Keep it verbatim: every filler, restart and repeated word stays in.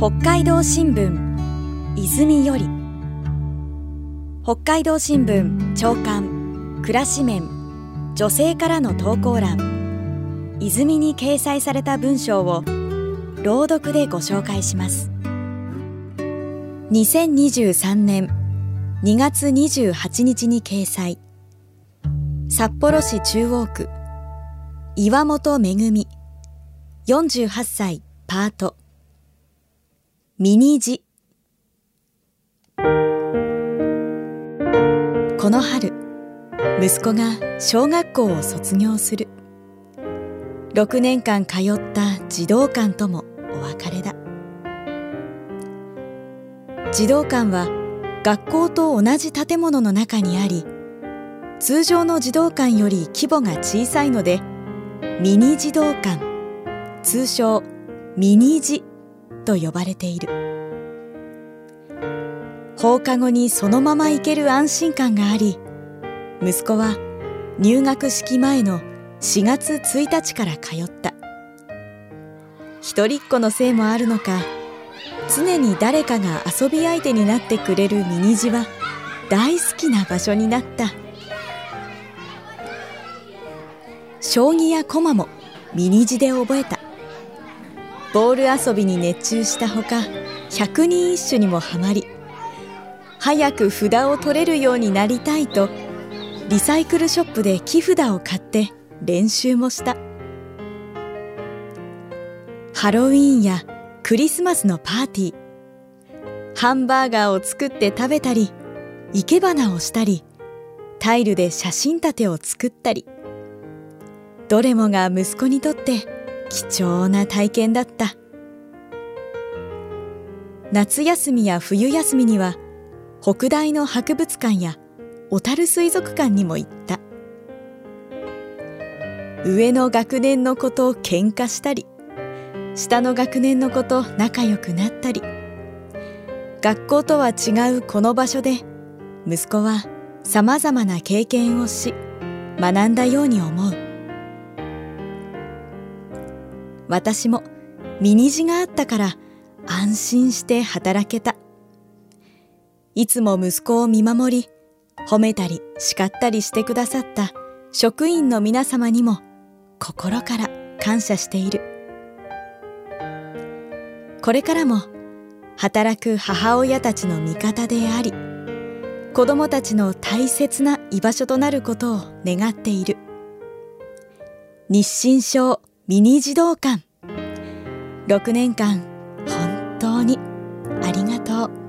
北海道新聞泉より。北海道新聞朝刊暮らし面女性からの投稿欄、泉に掲載された文章を朗読でご紹介します。にせんにじゅうさんねんにがつにじゅうはちにちに掲載、札幌市中央区岩本めぐみよんじゅうはっさいパートミニジ。この春、息子が小学校を卒業する。ろくねんかん通った児童館ともお別れだ。児童館は学校と同じ建物の中にあり、通常の児童館より規模が小さいのでミニ児童館、通称ミニジと呼ばれている。放課後にそのまま行ける安心感があり、息子は入学式前のしがつついたちから通った。一人っ子のせいもあるのか、常に誰かが遊び相手になってくれるミニジは大好きな場所になった。将棋や駒もミニジで覚えた。ボール遊びに熱中したほか、百人一首にもハマり、早く札を取れるようになりたいとリサイクルショップで木札を買って練習もした。ハロウィンやクリスマスのパーティー、ハンバーガーを作って食べたり、生け花をしたり、タイルで写真立てを作ったり、どれもが息子にとって貴重な体験だった。夏休みや冬休みには北大の博物館や小樽水族館にも行った。上の学年の子と喧嘩したり、下の学年の子と仲良くなったり、学校とは違うこの場所で息子はさまざまな経験をし、学んだように思う。私もミニジがあったから安心して働けた。いつも息子を見守り、褒めたり叱ったりしてくださった職員の皆様にも心から感謝している。これからも働く母親たちの味方であり、子どもたちの大切な居場所となることを願っている。日進小ミニ児童館、ろくねんかん本当にありがとう。